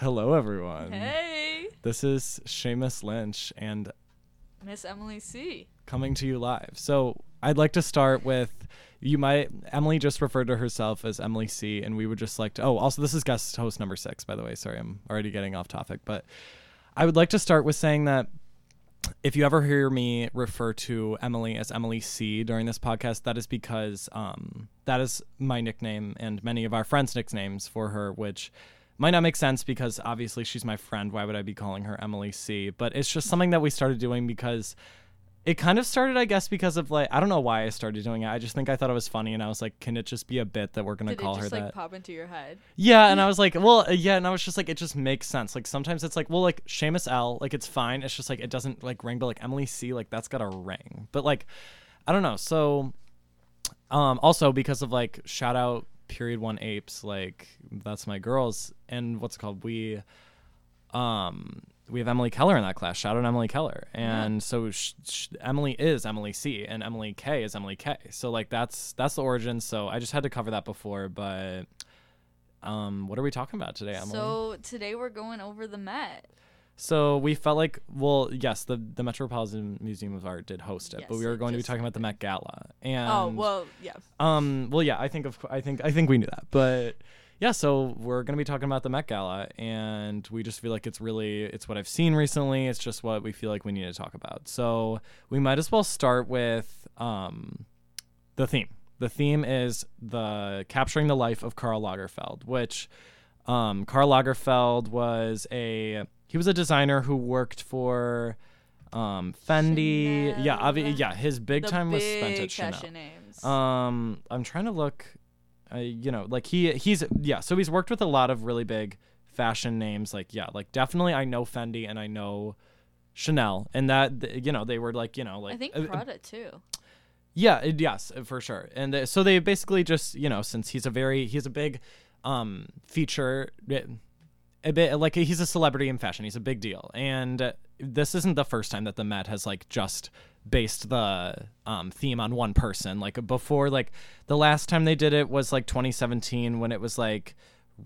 Hello, everyone. Hey. This is Seamus Lynch and Miss Emily C. coming to you live. So I'd like to start with, Emily just referred to herself as Emily C. And we would just like to, also this is guest host number 6, by the way. Sorry, I'm already getting off topic. But I would like to start with saying that if you ever hear me refer to Emily as Emily C during this podcast, that is because that is my nickname and many of our friends' nicknames for her, which might not make sense because obviously she's my friend. Why would I be calling her Emily C? But it's just something that we started doing because it kind of started, I guess, because of like, I don't know why I started doing it. I just think I thought it was funny and I was like, can it just be a bit that we're going to call her that? Did it just like pop into your head? Yeah. And I was like, well, yeah. And I was just like, it just makes sense. Like sometimes it's like, well, like Seamus L, like it's fine. It's just like, it doesn't like ring, but like Emily C, like that's got a ring. But like, I don't know. So also because of like shout out, Period One Apes, like that's my girls, and what's it called, we have Emily Keller in that class. Shout out Emily Keller. And so Emily is Emily C and Emily K is Emily K, so like that's the origin. So I just had to cover that before. But what are we talking about today, Emily? So today we're going over the Met. So we felt like, well, yes, the Metropolitan Museum of Art did host it, yes, but we were going to be talking about the Met Gala. And I think we knew that. But yeah, so we're going to be talking about the Met Gala, and we just feel like it's what I've seen recently. It's just what we feel like we need to talk about. So we might as well start with the theme. The theme is the capturing the life of Karl Lagerfeld, which Karl Lagerfeld was a designer who worked for Fendi. Chanel. Yeah, his big time was spent at Chanel. Names. I'm trying to look, so he's worked with a lot of really big fashion names. Like, yeah, like definitely I know Fendi and I know Chanel, and that, you know, they were like, you know, like I think Prada too. Yeah, yes, for sure. And so they basically just, you know, since he's a big feature. A bit like he's a celebrity in fashion. He's a big deal. And this isn't the first time that the Met has like just based the theme on one person. Like before, like the last time they did it was like 2017 when it was like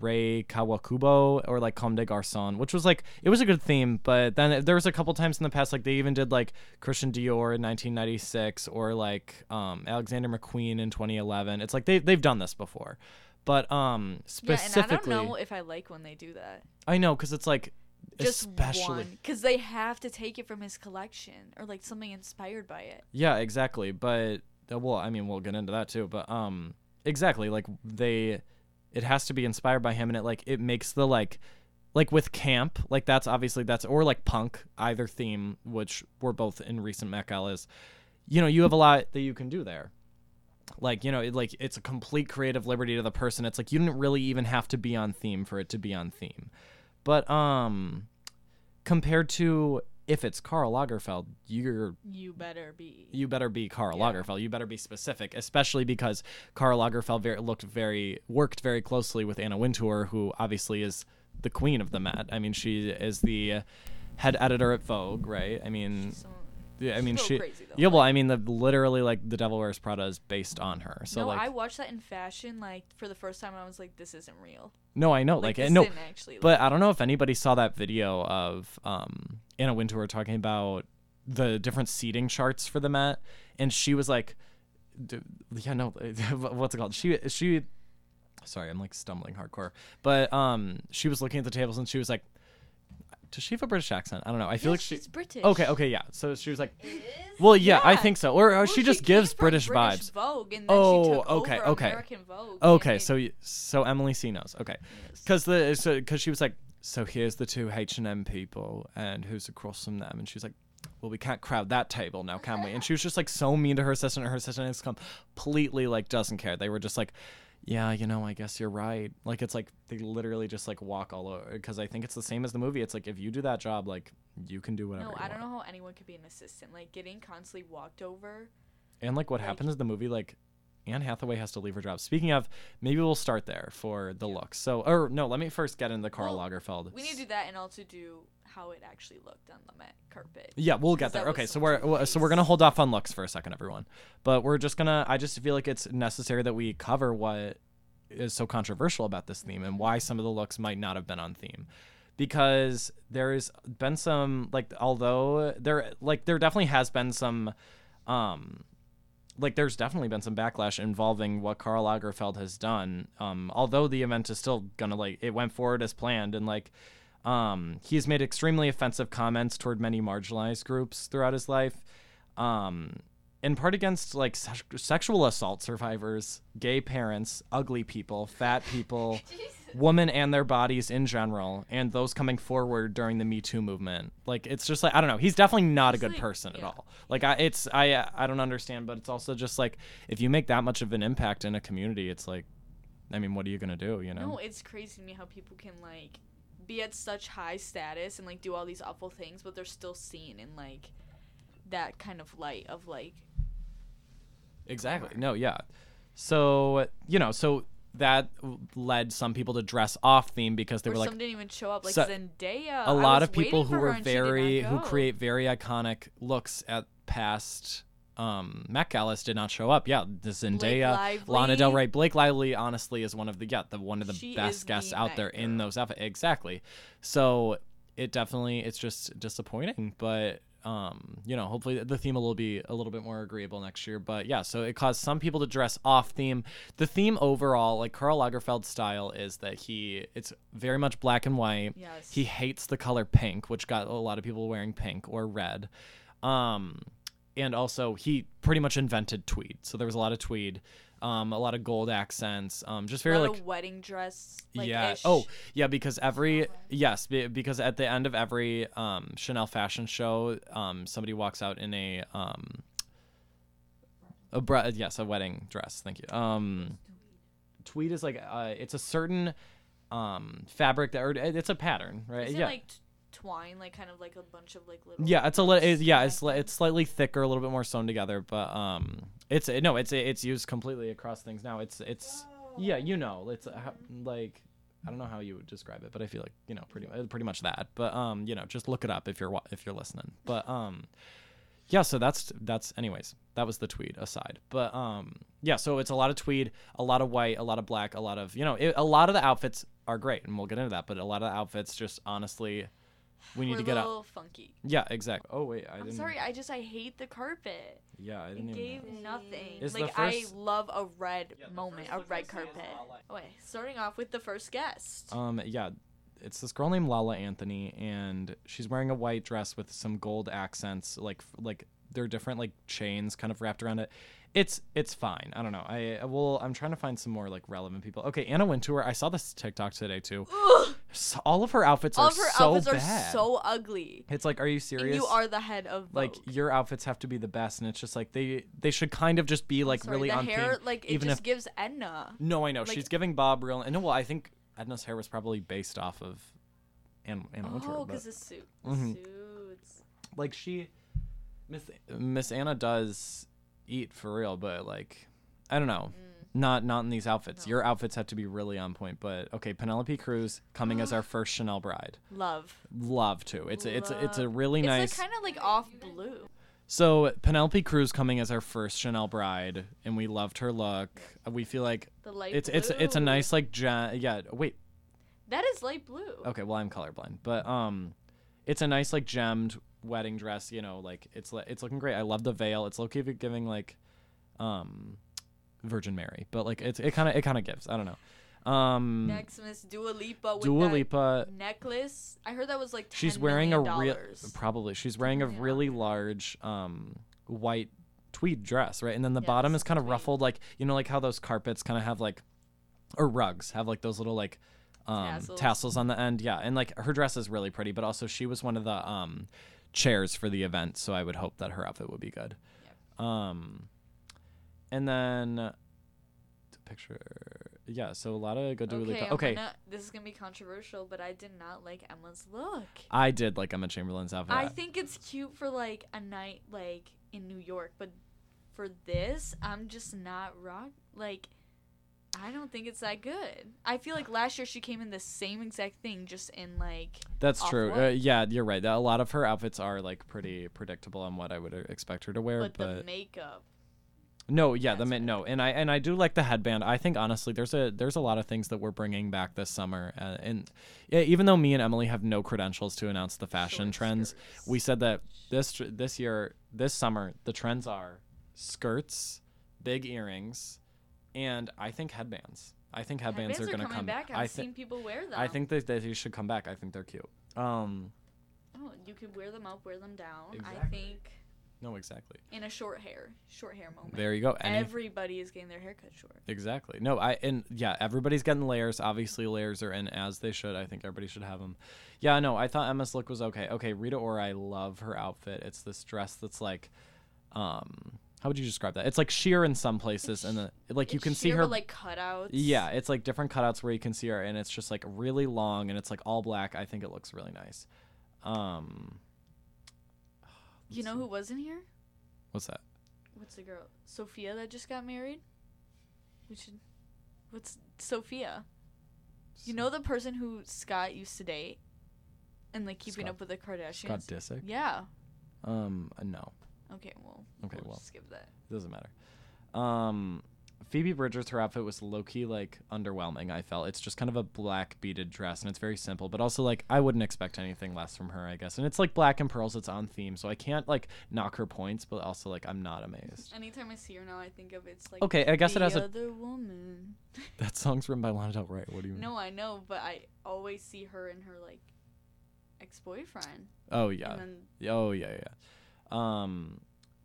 Rei Kawakubo or like Comme des Garcons, which was like, it was a good theme. But then there was a couple times in the past, like they even did like Christian Dior in 1996 or like Alexander McQueen in 2011. It's like they've done this before. But specifically, yeah, and I don't know if I like when they do that. I know, because it's like just especially because they have to take it from his collection or like something inspired by it. Yeah, exactly. But well, I mean, we'll get into that too. But exactly, like it has to be inspired by him, and it makes the like with camp, like that's or like punk, either theme, which were both in recent Met Galas. You know, you have a lot that you can do there. Like, you know, it's a complete creative liberty to the person. It's like you didn't really even have to be on theme for it to be on theme. But compared to if it's Karl Lagerfeld, you better be Karl Lagerfeld. You better be specific, especially because Karl Lagerfeld worked very closely with Anna Wintour, who obviously is the queen of the Met. I mean, she is the head editor at Vogue, right? I mean, yeah, I mean, she. Crazy, though, yeah, well, I mean, literally, like, The Devil Wears Prada is based on her. So, no, like, I watched that in fashion, like, for the first time, and I was like, this isn't real. No, I know, like, no, actually, but I don't know if anybody saw that video of Anna Wintour talking about the different seating charts for the Met, and she was like, what's it called? She, sorry, I'm like stumbling hardcore, but she was looking at the tables and she was like. Does she have a British accent? I don't know. I feel like she's British. Okay, yeah. So she was like, well, yeah, I think so. Or she just gives British vibes. Vogue, and then she took over American Vogue. Okay, so Emily C knows. Okay, because she was like, so here's the 2 H&M people, and who's across from them, and she was like, well, we can't crowd that table now, can we? And she was just like so mean to her assistant, and her assistant is completely like doesn't care. They were just like. Yeah, you know, I guess you're right. Like, it's like they literally just like walk all over because I think it's the same as the movie. It's like if you do that job, like you can do whatever. No, I don't know how anyone could be an assistant. Like getting constantly walked over. And like what happens in the movie, like Anne Hathaway has to leave her job. Speaking of, maybe we'll start there for the looks. So, or no, let me first get into Karl Lagerfeld. We need to do that and also do how it actually looked on the Met carpet. Yeah, we'll get there. Okay, so we're gonna hold off on looks for a second, everyone. But we're just gonna. I just feel like it's necessary that we cover what is so controversial about this theme and why some of the looks might not have been on theme. because there's been some, like, although there, like, there definitely has been some, like, there's definitely been some backlash involving what Karl Lagerfeld has done. Although the event is still gonna, like, it went forward as planned, and, like, he's made extremely offensive comments toward many marginalized groups throughout his life. In part against, like, sexual assault survivors, gay parents, ugly people, fat people, women and their bodies in general, and those coming forward during the Me Too movement. Like, it's just like, I don't know. He's definitely not a good person at all. Like, I don't understand, but it's also just like, if you make that much of an impact in a community, it's like, I mean, what are you going to do, you know? No, it's crazy to me how people can, like, be at such high status and, like, do all these awful things, but they're still seen in, like, that kind of light of, like... Exactly. No, yeah. So, you know, so... that led some people to dress off theme because they were like, some didn't even show up, like Zendaya. A lot of people who create very iconic looks at past Matt Gallus did not show up. Yeah, the Zendaya, Lana Del Rey, Blake Lively. Honestly, is one of the she best guests out there in those outfits. Exactly. So it definitely, it's just disappointing, but. You know, hopefully the theme will be a little bit more agreeable next year. But yeah, so it caused some people to dress off theme. The theme overall, like Karl Lagerfeld's style, is that it's very much black and white. Yes. He hates the color pink, which got a lot of people wearing pink or red. And also he pretty much invented tweed. So there was a lot of tweed. A lot of gold accents, just very like a wedding dress. Like, yeah. Ish. Oh, yeah. Because because at the end of every Chanel fashion show, somebody walks out in a wedding dress. Thank you. Tweed is like it's a certain fabric that, or it's a pattern, right? Isn't like twine, like kind of like a bunch of like little. Yeah, it's a little. It's slightly thicker, a little bit more sewn together, but It's used completely across things now. It's like, I don't know how you would describe it, but I feel like, you know, pretty much that. But you know, just look it up if you're listening. But yeah, so that's anyways. That was the tweed aside. But yeah, so it's a lot of tweed, a lot of white, a lot of black, a lot of, you know, a lot of the outfits are great, and we'll get into that. But a lot of the outfits just honestly. We need to get out. A little funky. Yeah, exactly. Oh wait, I'm sorry. I hate the carpet. Yeah, I didn't. It gave nothing. I love a red moment, a red carpet. Oh, wait, starting off with the first guest. Yeah, it's this girl named Lala Anthony, and she's wearing a white dress with some gold accents, like there are different like chains kind of wrapped around it. It's fine. I don't know. I'm trying to find some more like relevant people. Okay, Anna Wintour. I saw this TikTok today too. So, all of her outfits are so ugly. It's like, are you serious? And you are the head of Vogue. Like, your outfits have to be the best, and it's just like they should kind of just be like really on theme. The hair, like, it just gives Edna. No, I know, like, she's giving Bob real. And well, I think Edna's hair was probably based off of Anna Wintour. Oh, because the suit. Mm-hmm. Suits. Like Miss Anna does. Eat for real, but like I don't know. Not in these outfits. No. Your outfits have to be really on point. But okay, Penelope Cruz coming as our first Chanel bride. Love too. It's a really nice. It's like kind of like off blue. So Penelope Cruz coming as our first Chanel bride, and we loved her look. We feel like the light it's a nice like yeah. Wait, that is light blue. Okay, well I'm colorblind, but it's a nice like gemmed. Wedding dress, you know, like it's looking great. I love the veil. It's low-key giving like Virgin Mary, but like it kind of gives, I don't know. Next, Miss Dua Lipa necklace. I heard that was like $10 she's wearing million. She's wearing a really large white tweed dress, right? And then the bottom is kind of ruffled, like, you know, like how those carpets kind of have like, or rugs have like those little like tassels on the end. Yeah, and like her dress is really pretty, but also she was one of the chairs for the event, so I would hope that her outfit would be good. Yep. And then the picture, yeah, so a lot of good Dua Lipa. Okay, this is gonna be controversial, but I did not like Emma's look. I did like Emma Chamberlain's outfit. I think it's cute for like a night like in New York, but for this I'm just not rock. Like, I don't think it's that good. I feel like last year she came in the same exact thing, just in like. That's true. Yeah, you're right. A lot of her outfits are like pretty predictable on what I would expect her to wear. But the makeup. No, yeah, the mint. No, and I do like the headband. I think honestly, there's a lot of things that we're bringing back this summer, and even though me and Emily have no credentials to announce the fashion trends, we said that this summer the trends are skirts, big earrings, and I think headbands. I think headbands are going to come back. I've seen people wear them. I think that they should come back. I think they're cute. Oh, you could wear them up, wear them down. Exactly. I think. No, exactly. In a short hair moment. There you go. Everybody is getting their haircut short. Exactly. No, everybody's getting layers. Obviously, layers are in as they should. I think everybody should have them. Yeah, no, I thought Emma's look was okay. Okay, Rita Ora, I love her outfit. It's this dress that's like, how would you describe that? It's like sheer in some places, and you can see her. But like cutouts. Yeah, it's like different cutouts where you can see her, and it's just like really long, and it's like all black. I think it looks really nice. You know who was in here? What's that? What's the girl? Sophia that just got married. What's Sophia? You know the person who Scott used to date, and like keeping up with the Kardashians. Scott Disick. Yeah. No. Okay, well. We'll skip that. It doesn't matter. Phoebe Bridgers, her outfit was low-key, like, underwhelming, I felt. It's just kind of a black beaded dress, and it's very simple, but also, like, I wouldn't expect anything less from her, I guess. And it's, like, black and pearls. It's on theme, so I can't, like, knock her points, but also, like, I'm not amazed. Anytime I see her now, I think of it's, like, okay, I guess the it has other woman. That song's written by Lana Del Rey. What do you mean? No, I know, but I always see her and her, like, ex-boyfriend. Oh, yeah. And then yeah.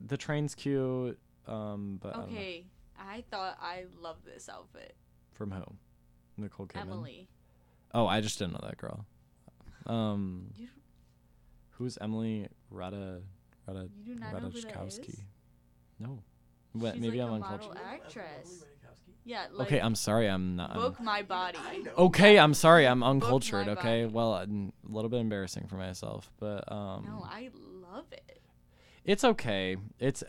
The train's cute, but okay. I thought I love this outfit. From who? Nicole Kidman. Emily. Oh, I just didn't know that girl. Who's Emily Rada you do not Rada know who that is? No. What, she's maybe like I'm uncultured. Actress. Yeah. Like, okay, I'm sorry. I'm not. Book my body. Okay, I'm sorry. I'm uncultured. Okay. Body. Well, a little bit embarrassing for myself, but no, I love it. It's okay. It's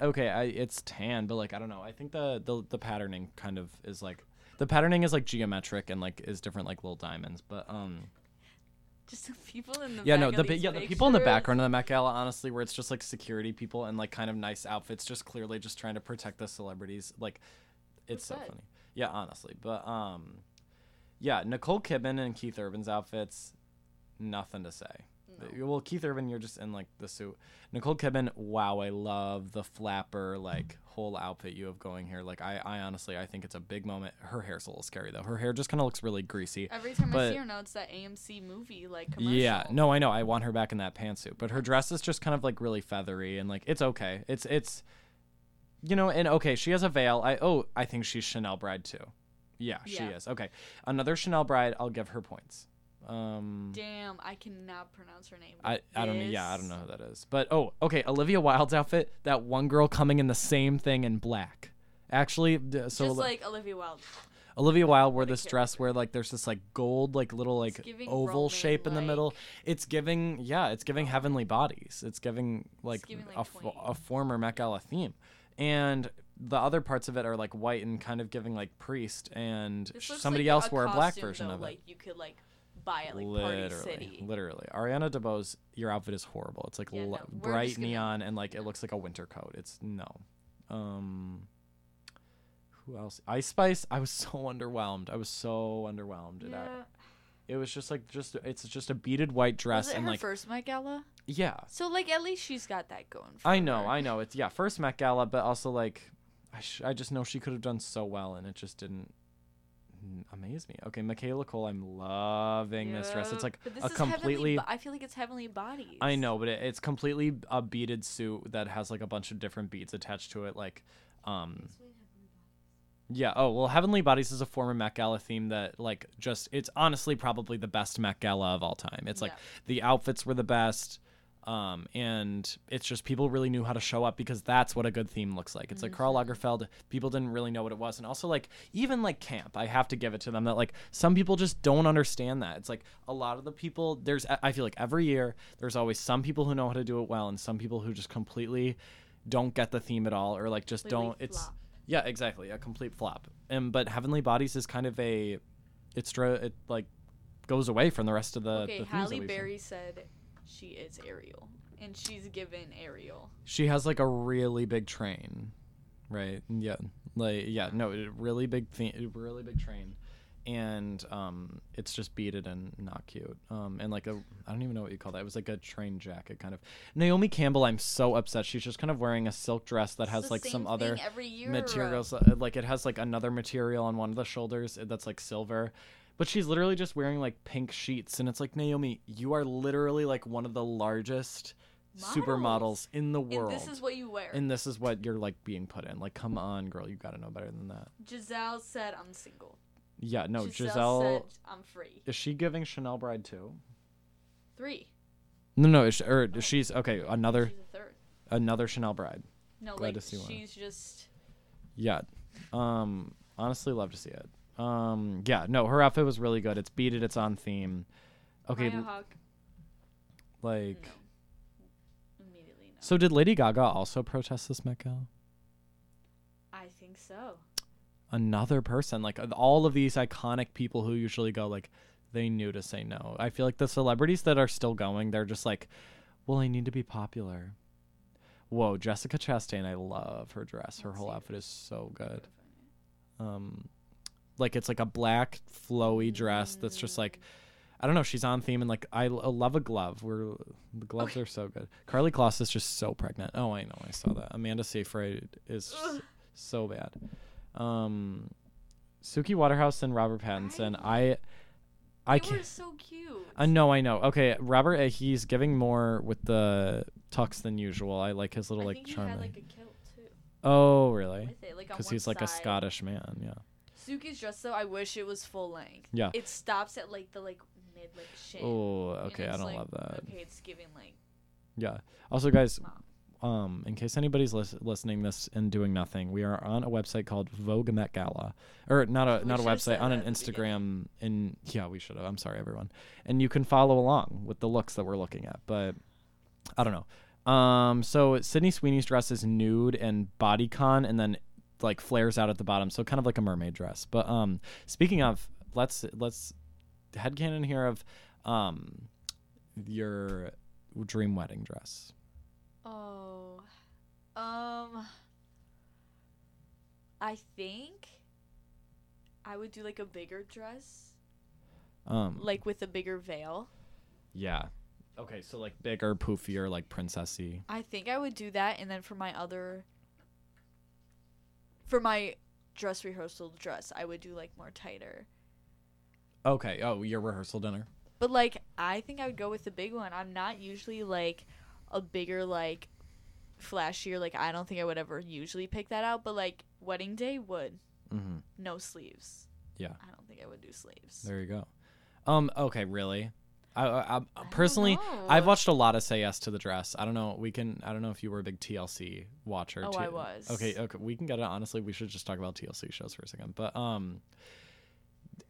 tan, but like I don't know. I think the patterning kind of is like geometric and like is different, like little diamonds. But just the people in the the people in the background of the Met Gala, honestly, where it's just like security people and like kind of nice outfits, just clearly just trying to protect the celebrities. Like it's so funny. Yeah, honestly. But yeah, Nicole Kidman and Keith Urban's outfits, nothing to say. No. Well, Keith Urban, you're just in, like, the suit. Nicole Kidman, wow, I love the flapper, like, whole outfit you have going here. Like, I honestly, I think it's a big moment. Her hair's a little scary, though. Her hair just kind of looks really greasy. Every time I see her now, it's that AMC movie, like, commercial. Yeah, no, I know. I want her back in that pantsuit. But her dress is just kind of, like, really feathery, and, like, it's okay. It's you know, and, okay, she has a veil. I think she's Chanel bride, too. Yeah, she is. Okay. Another Chanel bride, I'll give her points. Damn, I cannot pronounce her name. I don't know. Yeah, I don't know who that is. But Olivia Wilde's outfit, that one girl coming in the same thing in black. Actually, so just like Olivia Wilde. Olivia Wilde wore this dress where like there's this like gold like little like oval shape in the middle. It's giving Heavenly Bodies. It's giving a former Met Gala theme. And the other parts of it are like white and kind of giving like priest, and somebody else wore a black version of it. Like you could like buy it, like literally Party City. Ariana DeBose, your outfit is horrible. It's like bright neon and like it looks like a winter coat. It's no. Who else? Ice Spice. I was so underwhelmed. Yeah. It was just like it's just a beaded white dress. Was it and her like first Met Gala? Yeah. So like at least she's got that going for her. I know. It's first Met Gala, but also like I just know she could have done so well and it just didn't amaze me. Okay, Michaela Cole, I'm loving this dress. It's like a completely I feel like it's Heavenly Bodies. I know, but it's completely a beaded suit that has like a bunch of different beads attached to it, like yeah. Oh, well, Heavenly Bodies is a former Met Gala theme that, like, just it's honestly probably the best Met Gala of all time. It's like the outfits were the best. And it's just people really knew how to show up because that's what a good theme looks like. It's like Karl Lagerfeld, people didn't really know what it was. And also like, even like camp, I have to give it to them that like some people just don't understand that. It's like a lot of the people I feel like every year there's always some people who know how to do it well. And some people who just completely don't get the theme at all or like just don't, it's yeah, exactly. A complete flop. But Heavenly Bodies is kind of it like goes away from the rest of the themes. Okay, Halle Berry said she is Ariel, and she's given Ariel. She has like a really big train, right? Yeah, like yeah, no, really big thing, really big train, and it's just beaded and not cute. And like a, I don't even know what you call that. It was like a train jacket kind of. Naomi Campbell, I'm so upset. She's just kind of wearing a silk dress that has like some other materials. Like it has like another material on one of the shoulders that's like silver. But she's literally just wearing like pink sheets, and it's like, Naomi, you are literally like one of the largest supermodels in the world. And this is what you wear. And this is what you're like being put in. Like, come on, girl, you gotta know better than that. Giselle said, "I'm single." Yeah, no, Giselle said, "I'm free." Is she giving Chanel Bride 2? 3. No, she's okay. Another. She's a third. Another Chanel Bride. No, glad to see one. She's just. Yeah, honestly, love to see it. Yeah, no, her outfit was really good. It's beaded. It's on theme. Okay. Like. No. Immediately no. So did Lady Gaga also protest this Met Gala? I think so. Another person, like all of these iconic people who usually go, like, they knew to say no. I feel like the celebrities that are still going, they're just like, well, I need to be popular. Whoa, Jessica Chastain, I love her dress. Her whole outfit is so good. Like it's like a black flowy dress that's just like, I don't know, she's on theme, and like I love a glove. The gloves are so good. Karlie Kloss is just so pregnant. Oh, I know, I saw that. Amanda Seyfried is so bad. Suki Waterhouse and Robert Pattinson. I they were so cute. I know. Okay, Robert, he's giving more with the tux than usual. I like his little like charm. He had like a kilt too. Oh really? Because he's like a Scottish man. Yeah. Suki's dress though, I wish it was full length. Yeah. It stops at like the like mid like shin. Oh, okay. I don't like, love that. Okay, it's giving like. Yeah. Also, guys, in case anybody's listening this and doing nothing, we are on a website called Vogue Met Gala, or not a website, on an Instagram. And yeah, we should have. I'm sorry, everyone. And you can follow along with the looks that we're looking at, but I don't know. So Sydney Sweeney's dress is nude and bodycon, and then like flares out at the bottom, so kind of like a mermaid dress. But speaking of, let's headcanon here of your dream wedding dress. Oh, I think I would do like a bigger dress, like with a bigger veil. Yeah. Okay, so like bigger, poofier, like princessy. I think I would do that, and then for my dress rehearsal dress, I would do, like, more tighter. Okay. Oh, your rehearsal dinner. But, like, I think I would go with the big one. I'm not usually, like, a bigger, like, flashier. Like, I don't think I would ever usually pick that out. But, like, wedding day would. Mm-hmm. No sleeves. Yeah. I don't think I would do sleeves. There you go. Okay, really? I personally, I've watched a lot of Say Yes to the Dress. I don't know. I don't know if you were a big TLC watcher. Oh, I was. Okay. We can get it. Honestly, we should just talk about TLC shows for a second. But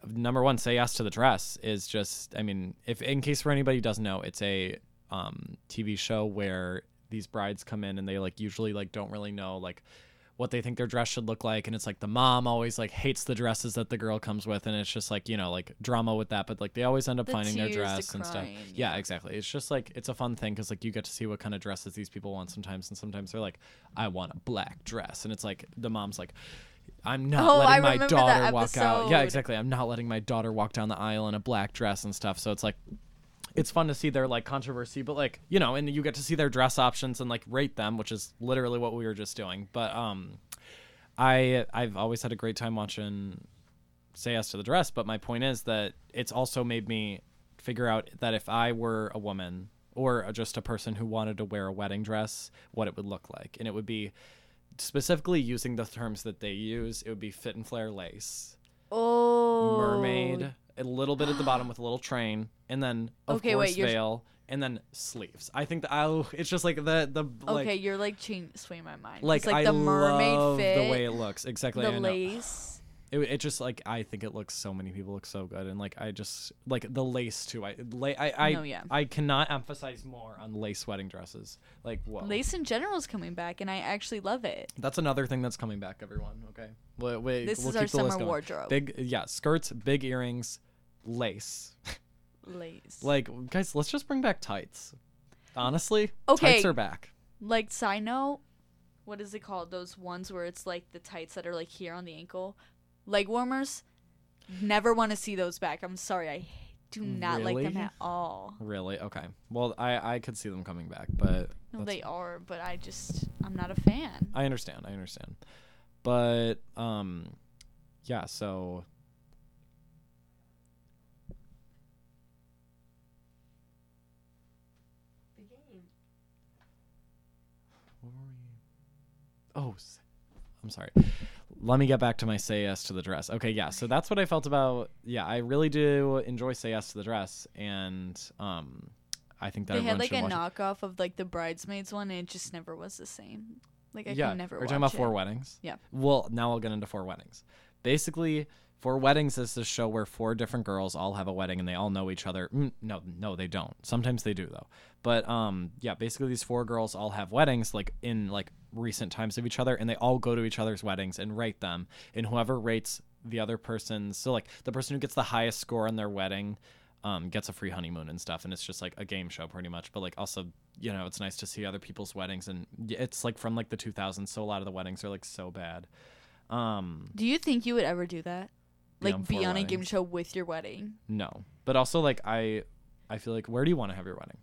number one, Say Yes to the Dress is just. I mean, if in case for anybody who doesn't know, it's a TV show where these brides come in and they like usually like don't really know like what they think their dress should look like, and it's like the mom always like hates the dresses that the girl comes with, and it's just like, you know, like drama with that, but like they always end up finding their dress and stuff. Yeah, exactly. It's just like it's a fun thing because like you get to see what kind of dresses these people want sometimes, and sometimes they're like, I want a black dress, and it's like the mom's like, I'm not letting my daughter walk out. Yeah, exactly. I'm not letting my daughter walk down the aisle in a black dress and stuff. So it's like it's fun to see their like controversy, but like, you know, and you get to see their dress options and like rate them, which is literally what we were just doing. But I've always had a great time watching Say Yes to the Dress, but my point is that it's also made me figure out that if I were a woman or just a person who wanted to wear a wedding dress, what it would look like. And it would be specifically using the terms that they use. It would be fit and flare lace. Oh, mermaid. A little bit at the bottom with a little train, and then veil, and then sleeves. I think it's just like the like, okay, you're like swaying my mind. Like, it's like the mermaid fit, the way it looks, exactly. The lace. It just like, I think it looks, so many people look so good, and like I just like the lace too. I cannot emphasize more on lace wedding dresses. Like, whoa. Lace in general is coming back, and I actually love it. That's another thing that's coming back, everyone. Okay, we'll keep our summer wardrobe. Big, yeah, skirts, big earrings, lace. Like, guys, let's just bring back tights. Honestly, okay. Tights are back. Like, side note, what is it called? Those ones where it's like the tights that are like here on the ankle, leg warmers. Never want to see those back. I'm sorry, I do not like them at all. Really? Okay. Well, I could see them coming back, but no, they are. But I'm not a fan. I understand. But yeah. So. Oh, I'm sorry. Let me get back to my Say Yes to the Dress. Okay, yeah. So that's what I felt about. Yeah, I really do enjoy Say Yes to the Dress, and I think that they had like a knockoff of like the Bridesmaids one, and it just never was the same. Like I can never. We're talking about Four Weddings. Yeah. Well, now I'll get into Four Weddings. Basically, Four Weddings is this show where four different girls all have a wedding and they all know each other. No, they don't. Sometimes they do though. But yeah, basically these four girls all have weddings like in like recent times of each other, and they all go to each other's weddings and rate them. And whoever rates the other person's, so like the person who gets the highest score on their wedding gets a free honeymoon and stuff. And it's just like a game show pretty much. But like also, you know, it's nice to see other people's weddings, and it's like from like the 2000s. So a lot of the weddings are like so bad. Do you think you would ever do that? Like be on a game show with your wedding? No, but also like I feel like, where do you want to have your wedding?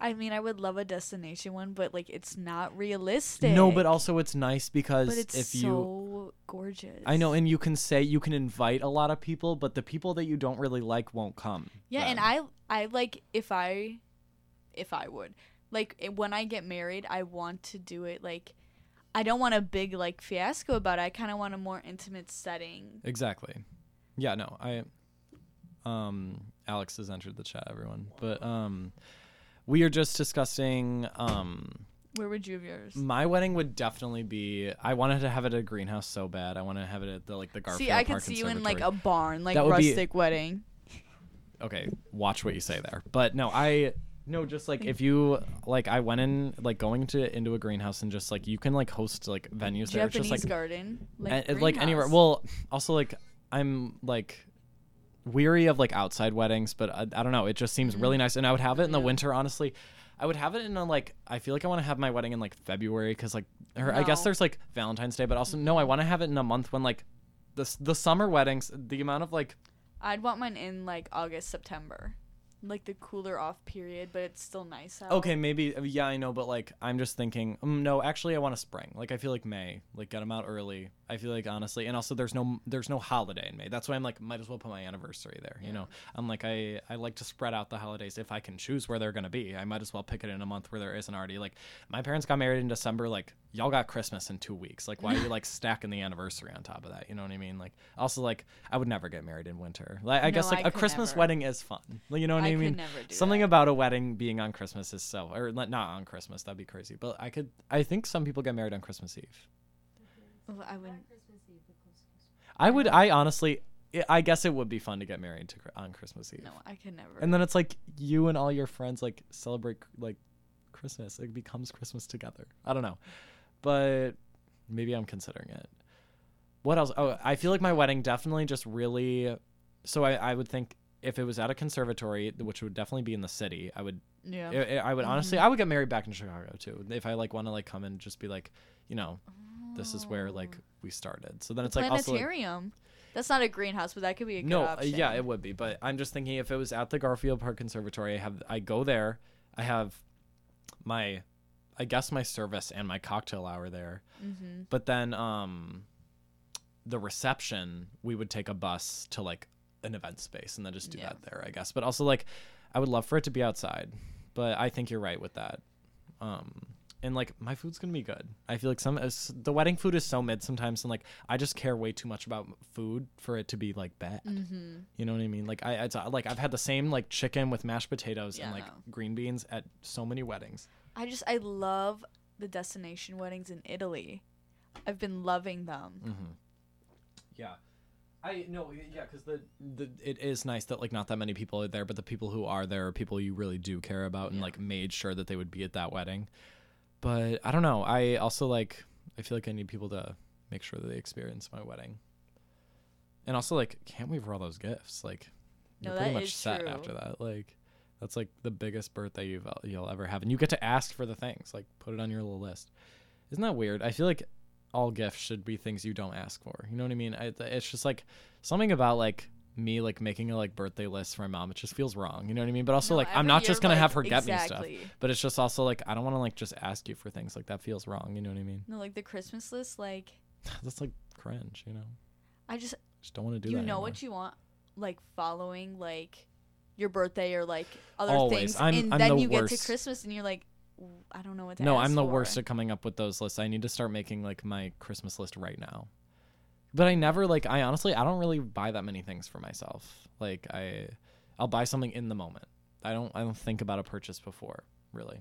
I mean, I would love a destination one, but like it's not realistic. No, but also it's nice because but it's if so you gorgeous. I know, and you can invite a lot of people, but the people that you don't really like won't come. Yeah, then. And I like if I would like when I get married, I want to do it like. I don't want a big like fiasco about it. I kind of want a more intimate setting. Exactly. Yeah, no. I Alex has entered the chat, everyone. But we are just discussing where would you have yours? My wedding would definitely be, I wanted to have it at a greenhouse so bad. I want to have it at the like the Garfield Park Conservatory. See, I could see you in like a barn, like rustic wedding. Okay, watch what you say there. But no, No, just like if you like, I went in like into a greenhouse and just like you can like host like venues there. Japanese just, like, garden, like anywhere. Well, also like I'm like weary of like outside weddings, but I don't know. It just seems really nice, and I would have it in the winter. Honestly, I would have it in a, like I feel like I want to have my wedding in like February because like I guess there's like Valentine's Day, but also no, I want to have it in a month when like the summer weddings, the amount of like. I'd want mine in like August, September. Like the cooler off period, but it's still nice out. Okay, maybe, yeah, I know, but like I'm just thinking no, actually I want a spring. Like I feel like May, like get them out early. I feel like honestly, and also there's no holiday in May. That's why I'm like might as well put my anniversary there, you know. I'm like I like to spread out the holidays if I can choose where they're going to be. I might as well pick it in a month where there isn't already. Like my parents got married in December, like y'all got Christmas in 2 weeks. Like why are you like stacking the anniversary on top of that? You know what I mean? Like also like I would never get married in winter. Like I guess like a Christmas wedding is fun. Like, you know what I mean? Something about a wedding being on Christmas is so, or not on Christmas, that'd be crazy. But I think some people get married on Christmas Eve. Well, I wouldn't. I guess it would be fun to get married on Christmas Eve. No, I could never. And then it's like you and all your friends like celebrate like Christmas. It becomes Christmas together. I don't know, but maybe I'm considering it. What else? Oh, I feel like my wedding definitely just really. So I would think. If it was at a conservatory, which would definitely be in the city, I would. Yeah. I would honestly. I would get married back in Chicago too. If I like want to like come and just be like, you know, this is where like we started. So then it's like planetarium. That's not a greenhouse, but that could be a good option. Yeah, it would be. But I'm just thinking if it was at the Garfield Park Conservatory, I go there. I have my, I guess my service and my cocktail hour there. Mm-hmm. But then the reception, we would take a bus to like. An event space and then just do that there, I guess. But also like I would love for it to be outside, but I think you're right with that. And like my food's gonna be good. I feel like the wedding food is so mid sometimes, and like I just care way too much about food for it to be like bad. You know what I mean? Like it's like I've had the same like chicken with mashed potatoes and like green beans at so many weddings. I love the destination weddings in Italy. I've been loving them. Yeah, I know, yeah, because it is nice that like not that many people are there, but the people who are there are people you really do care about and like made sure that they would be at that wedding. But I don't know. I also like I feel like I need people to make sure that they experience my wedding. And also like can't wait for all those gifts. Like you're pretty much set after that. Like That's like the biggest birthday you'll ever have, and you get to ask for the things, like put it on your little list. Isn't that weird? I feel like all gifts should be things you don't ask for. You know what I mean? It's just like something about like me like making a like birthday list for my mom. It just feels wrong. You know what I mean? But also like I'm not just gonna have her get me stuff. But it's just also like I don't want to like just ask you for things, like that feels wrong. You know what I mean? No, like the Christmas list, like that's like cringe. You know? I just don't want to do that. You know anymore. What you want, like following like your birthday or like other Always. Things, I'm then the you worst. Get to Christmas and you're like, I don't know what to ask I'm the for. Worst at coming up with those lists. I need to start making like my Christmas list right now. But I never like, I honestly, I don't really buy that many things for myself. Like I'll buy something in the moment. I don't think about a purchase before, really.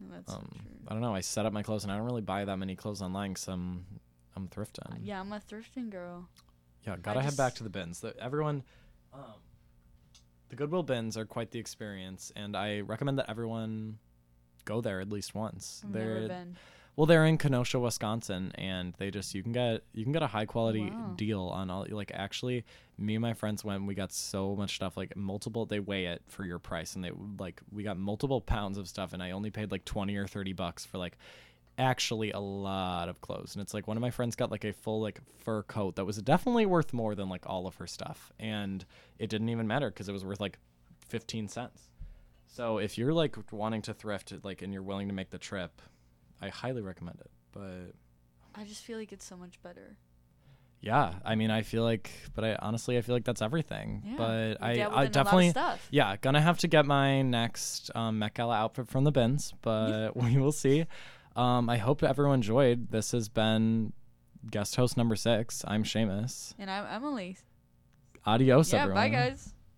No, that's true. I don't know. I set up my clothes and I don't really buy that many clothes online because I'm thrifting. Yeah, I'm a thrifting girl. Yeah, gotta head back to the bins. Everyone, the Goodwill bins are quite the experience, and I recommend that everyone go there at least once. I've never been. Well, they're in Kenosha, Wisconsin, and they just you can get a high quality deal on all. Like actually, me and my friends went. We got so much stuff, like multiple. They weigh it for your price, and we got multiple pounds of stuff, and I only paid like $20 or $30 for like actually a lot of clothes. And it's like one of my friends got like a full like fur coat that was definitely worth more than like all of her stuff, and it didn't even matter because it was worth like 15 cents. So if you're like wanting to thrift, like, and you're willing to make the trip, I highly recommend it. But I just feel like it's so much better. Yeah, I mean, I feel like, but I feel like that's everything. Yeah, but I definitely, yeah, gonna have to get my next Met Gala outfit from the bins, but we will see. I hope everyone enjoyed. This has been guest host number 6. I'm Seamus. And I'm Emily. Adios, everyone. Yeah, bye, guys.